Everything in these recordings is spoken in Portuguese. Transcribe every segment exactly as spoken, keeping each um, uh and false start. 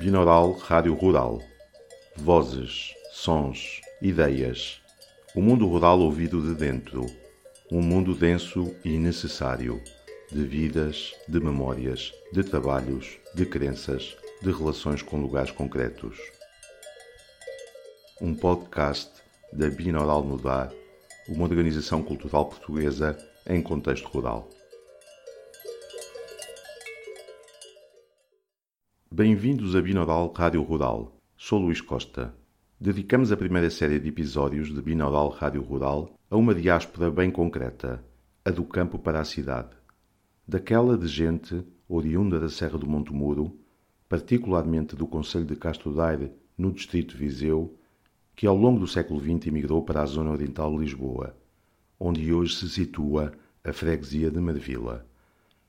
Binaural Rádio Rural. Vozes, sons, ideias. O mundo rural ouvido de dentro. Um mundo denso e necessário. De vidas, de memórias, de trabalhos, de crenças, de relações com lugares concretos. Um podcast da Binaural Mudar, uma organização cultural portuguesa em contexto rural. Bem-vindos a Binaural Rádio Rural. Sou Luís Costa. Dedicamos a primeira série de episódios de Binaural Rádio Rural a uma diáspora bem concreta, a do campo para a cidade. Daquela de gente oriunda da Serra do Montemuro, particularmente do concelho de Castro Daire, no distrito de Viseu, que ao longo do século vinte emigrou para a zona oriental de Lisboa, onde hoje se situa a freguesia de Marvila,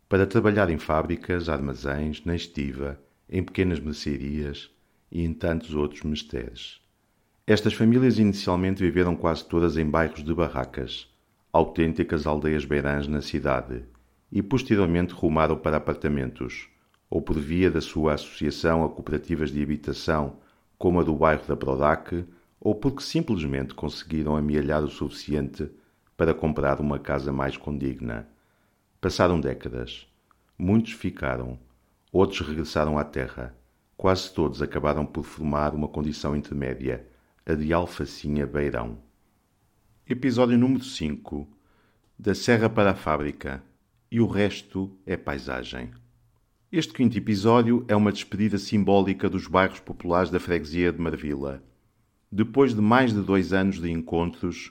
para trabalhar em fábricas, armazéns, na estiva, em pequenas mercearias e em tantos outros mistérios. Estas famílias inicialmente viveram quase todas em bairros de barracas, autênticas aldeias beirãs na cidade, e posteriormente rumaram para apartamentos, ou por via da sua associação a cooperativas de habitação, como a do bairro da Brodac, ou porque simplesmente conseguiram amealhar o suficiente para comprar uma casa mais condigna. Passaram décadas. Muitos ficaram. Outros regressaram à terra. Quase todos acabaram por formar uma condição intermédia, a de Alfacinha Beirão. Episódio número cinco. Da serra para a fábrica. E o resto é paisagem. Este quinto episódio é uma despedida simbólica dos bairros populares da freguesia de Marvila. Depois de mais de dois anos de encontros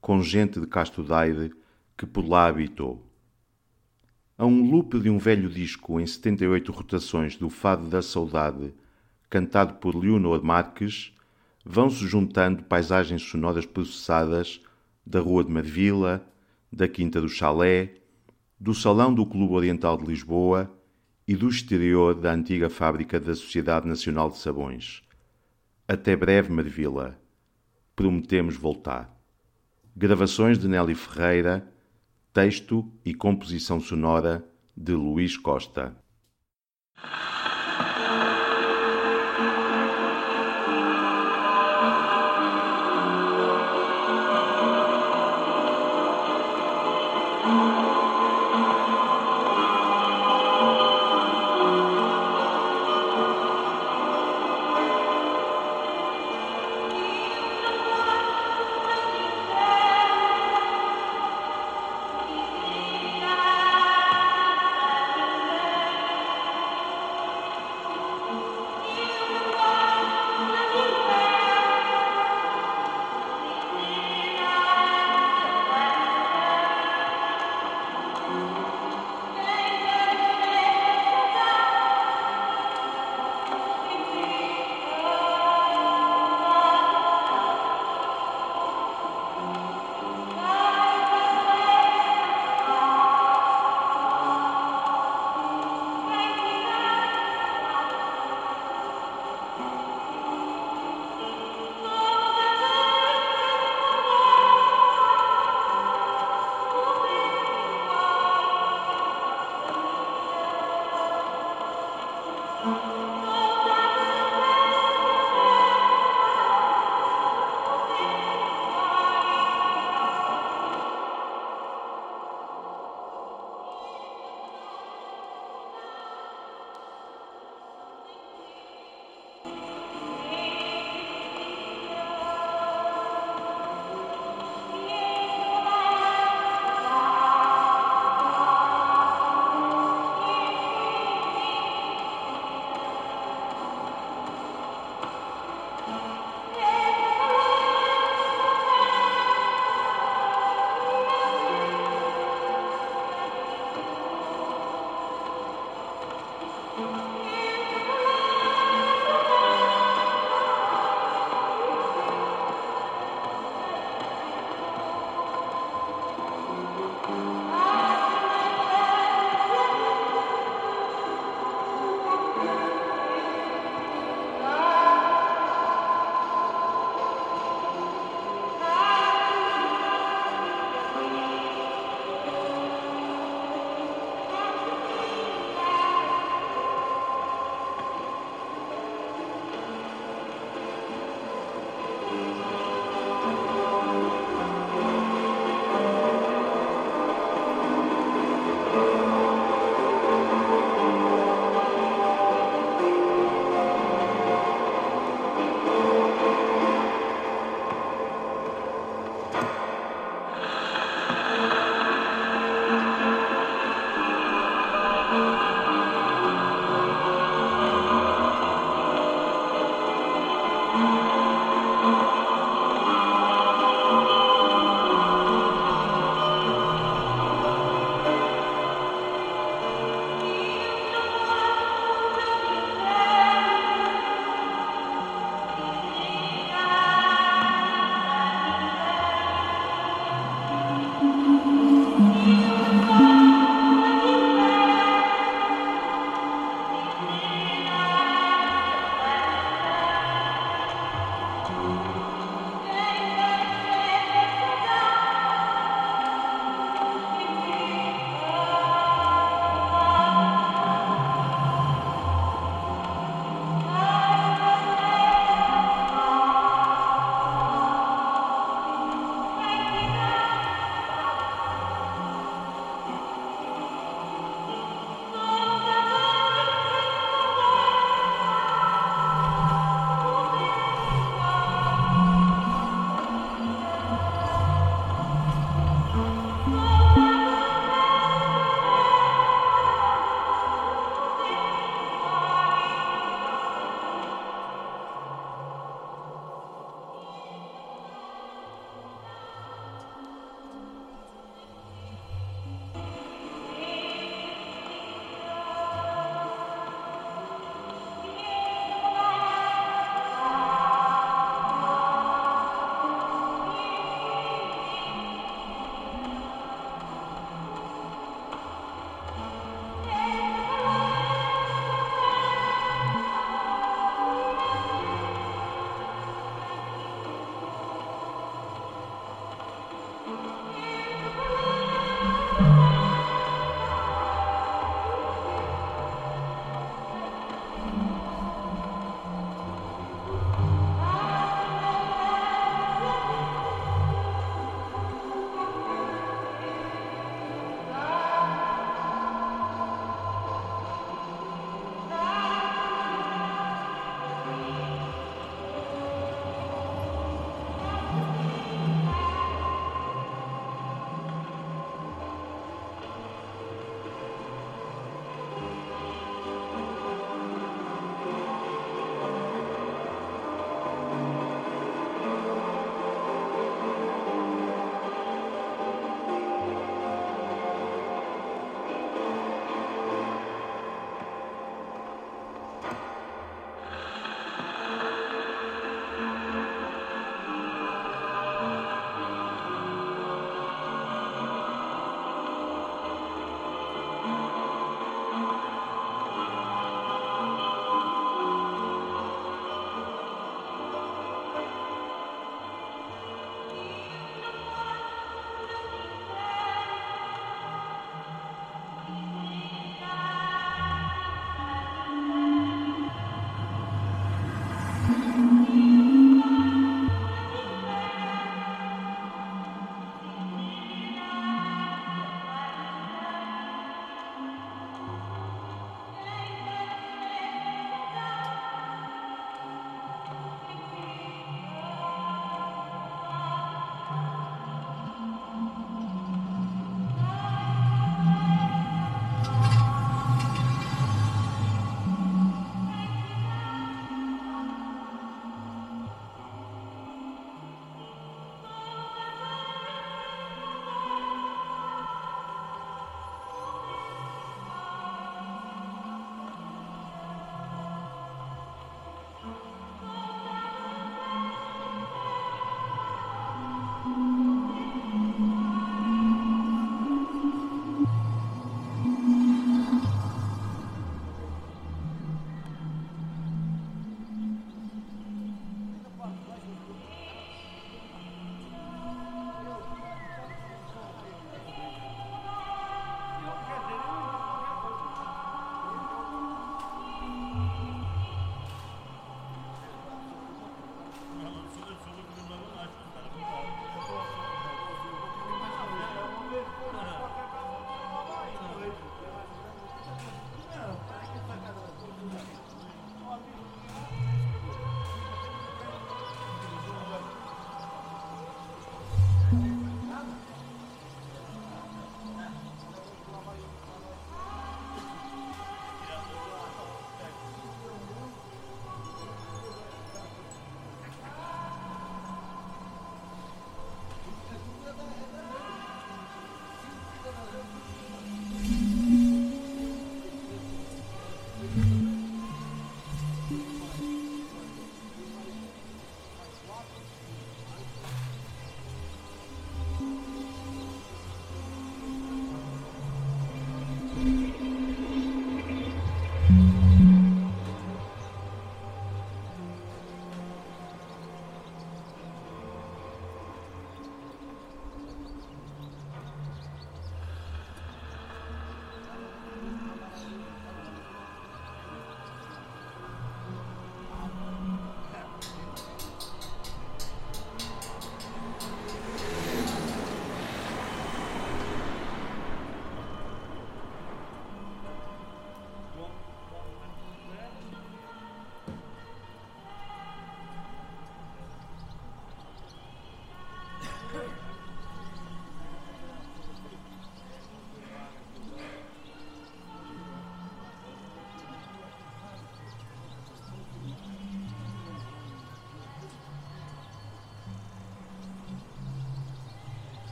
com gente de Castro Daire que por lá habitou. A um loop de um velho disco em setenta e oito rotações do Fado da Saudade, cantado por Leonor Marques, vão-se juntando paisagens sonoras processadas da Rua de Marvila, da Quinta do Chalé, do Salão do Clube Oriental de Lisboa e do exterior da antiga fábrica da Sociedade Nacional de Sabões. Até breve, Marvila. Prometemos voltar. Gravações de Nely Ferreira. Texto e composição sonora de Luís Costa.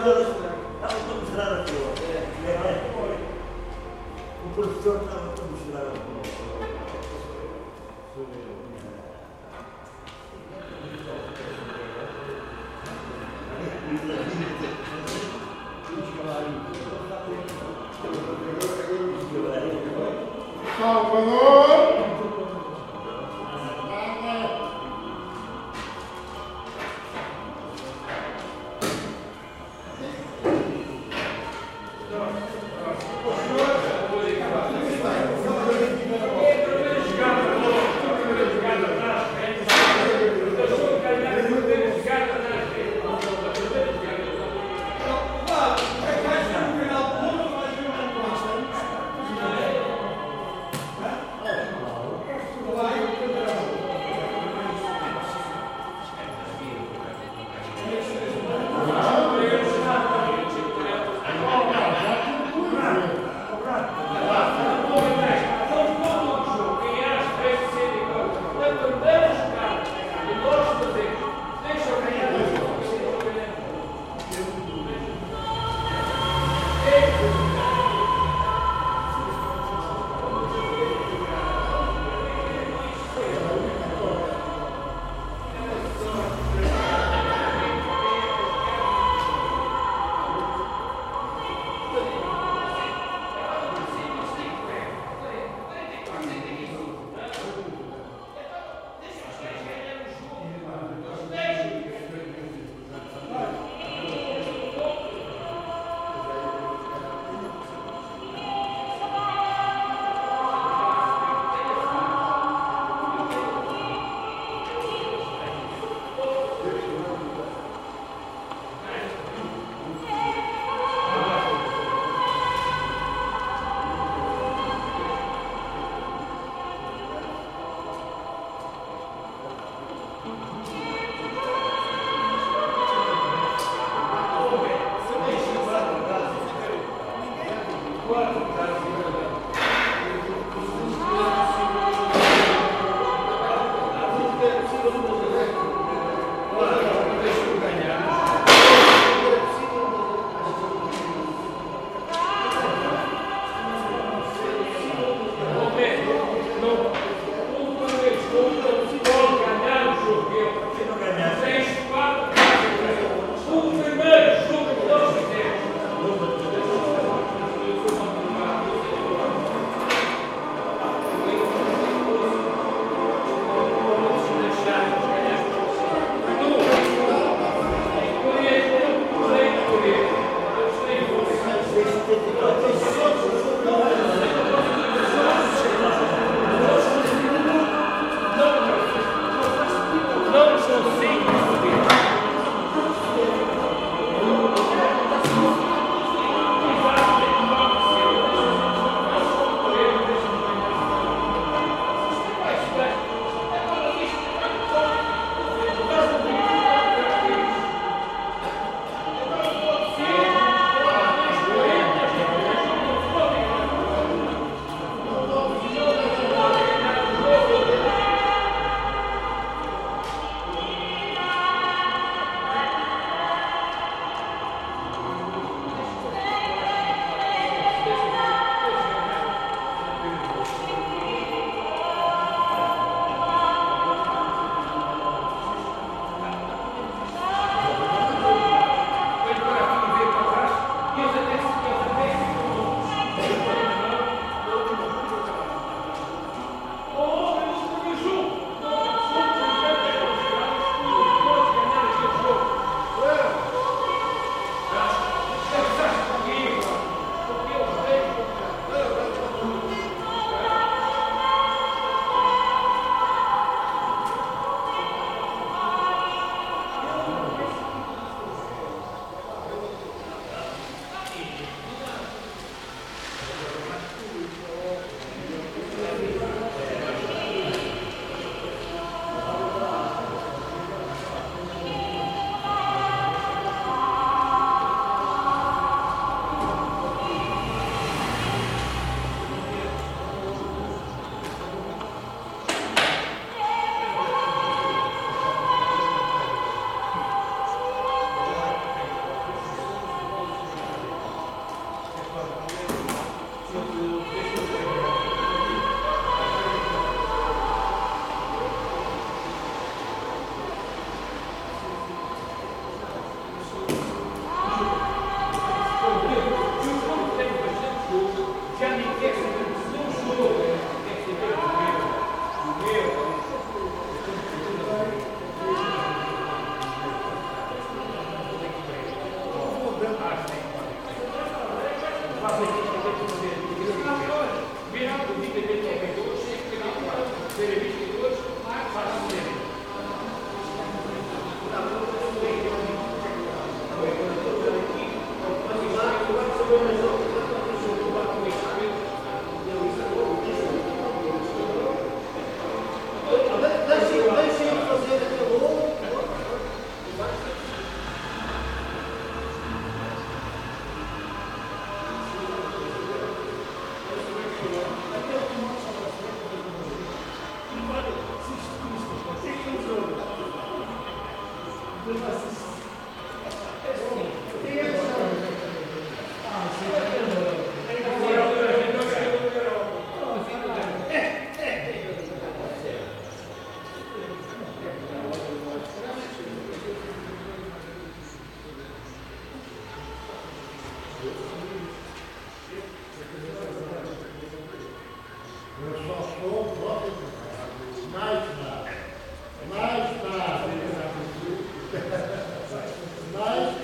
estava a mostrar a flor. Minha mãe foi. O professor estava a mostrar a flor. Salvador! Huh?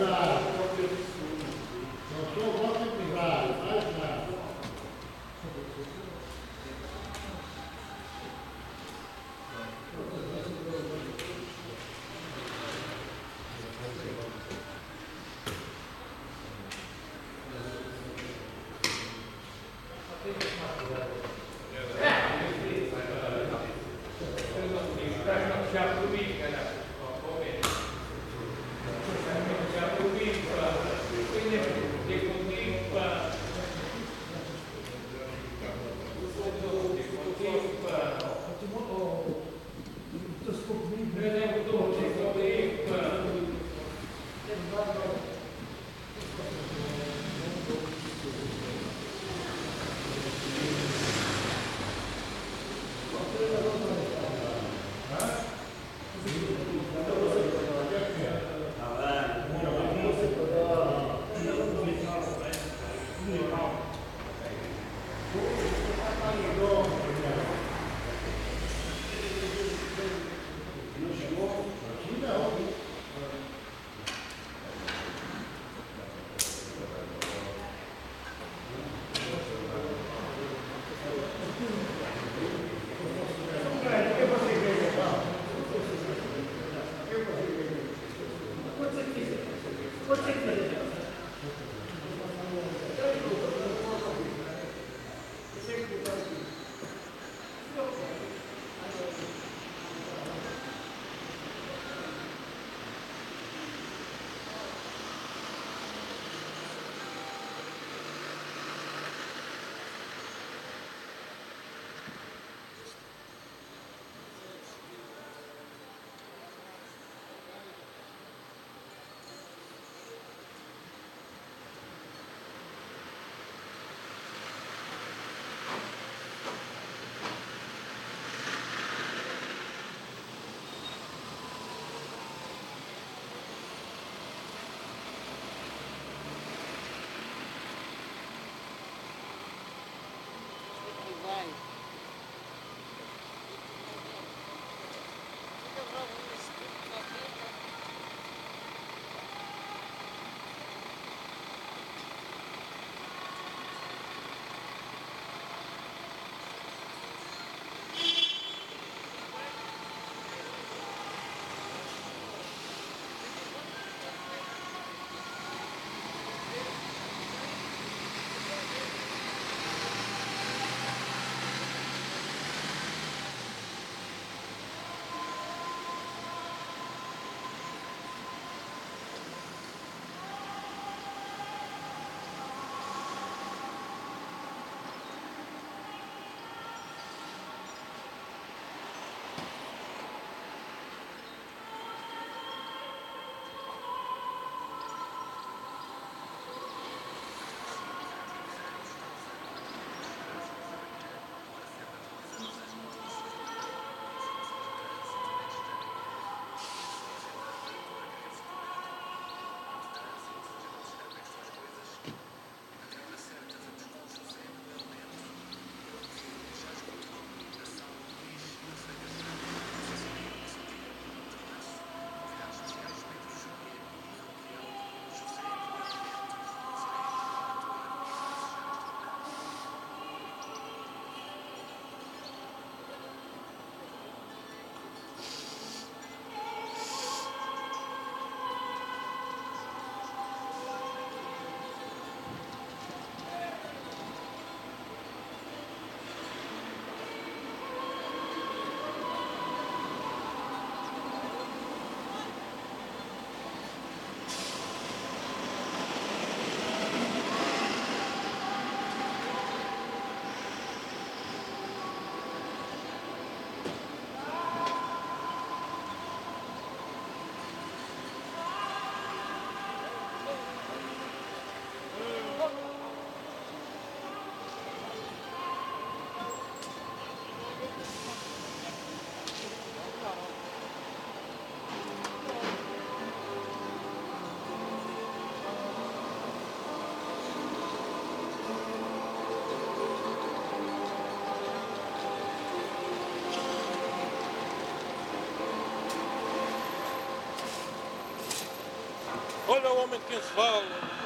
ajudar, eu preciso. Eu sou vosso empresário, vai ajudar. Olha o homem de quem se fala.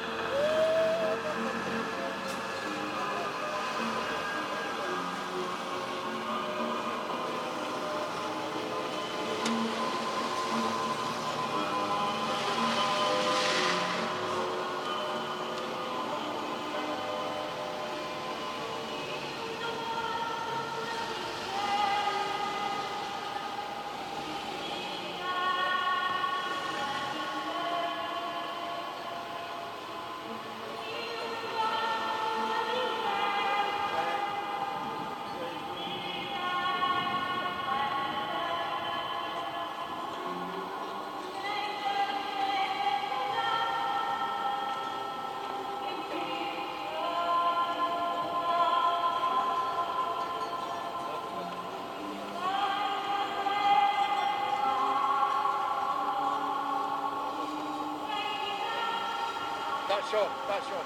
Tá show, tá show.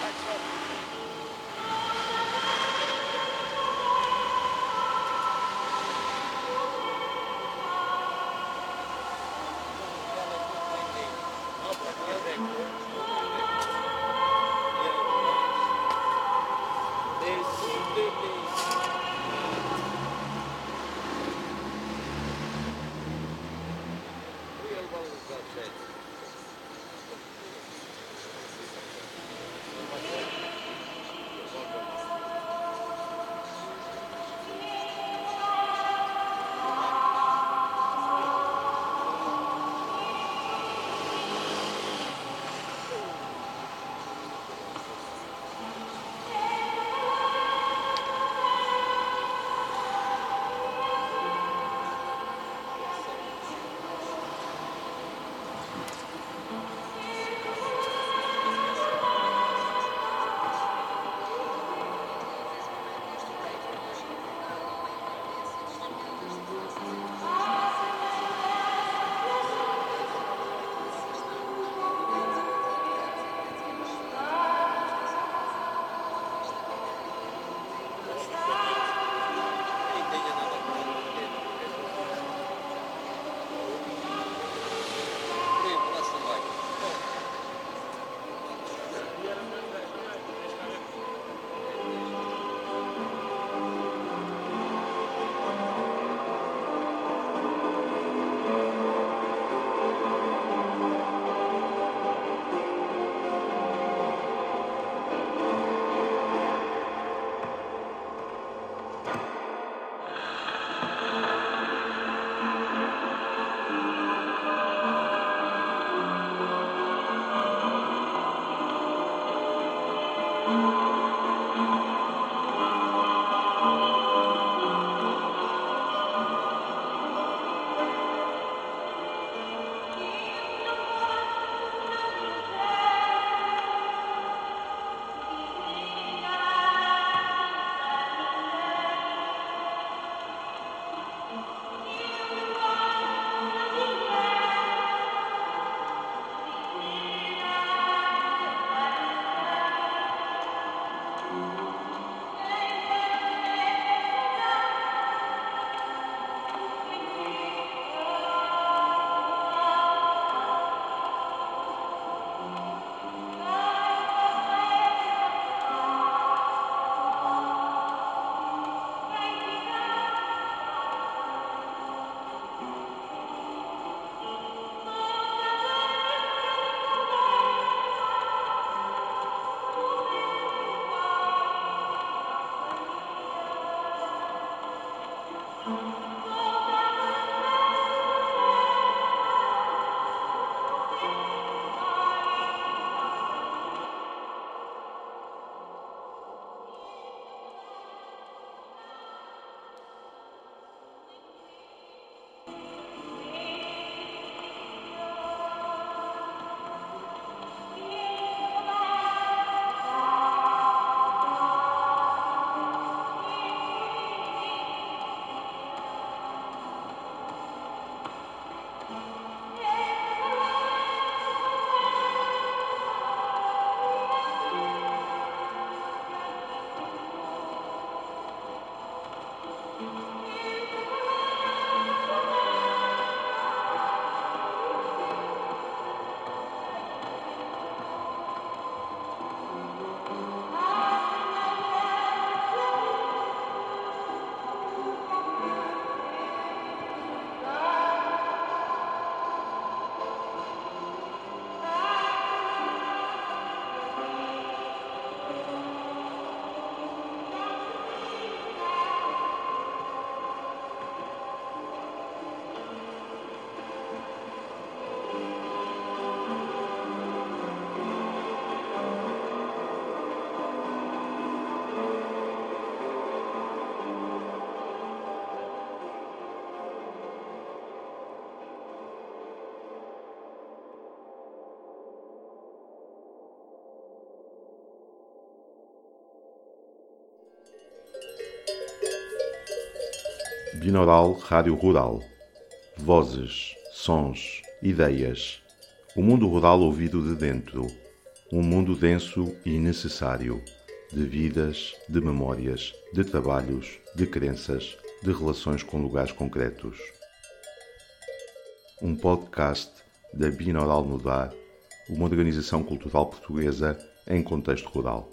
Tá show. Thank you. Binaural Rádio Rural. Vozes, sons, ideias. O mundo rural ouvido de dentro. Um mundo denso e necessário. De vidas, de memórias, de trabalhos, de crenças, de relações com lugares concretos. Um podcast da Binaural Mudar, uma organização cultural portuguesa em contexto rural.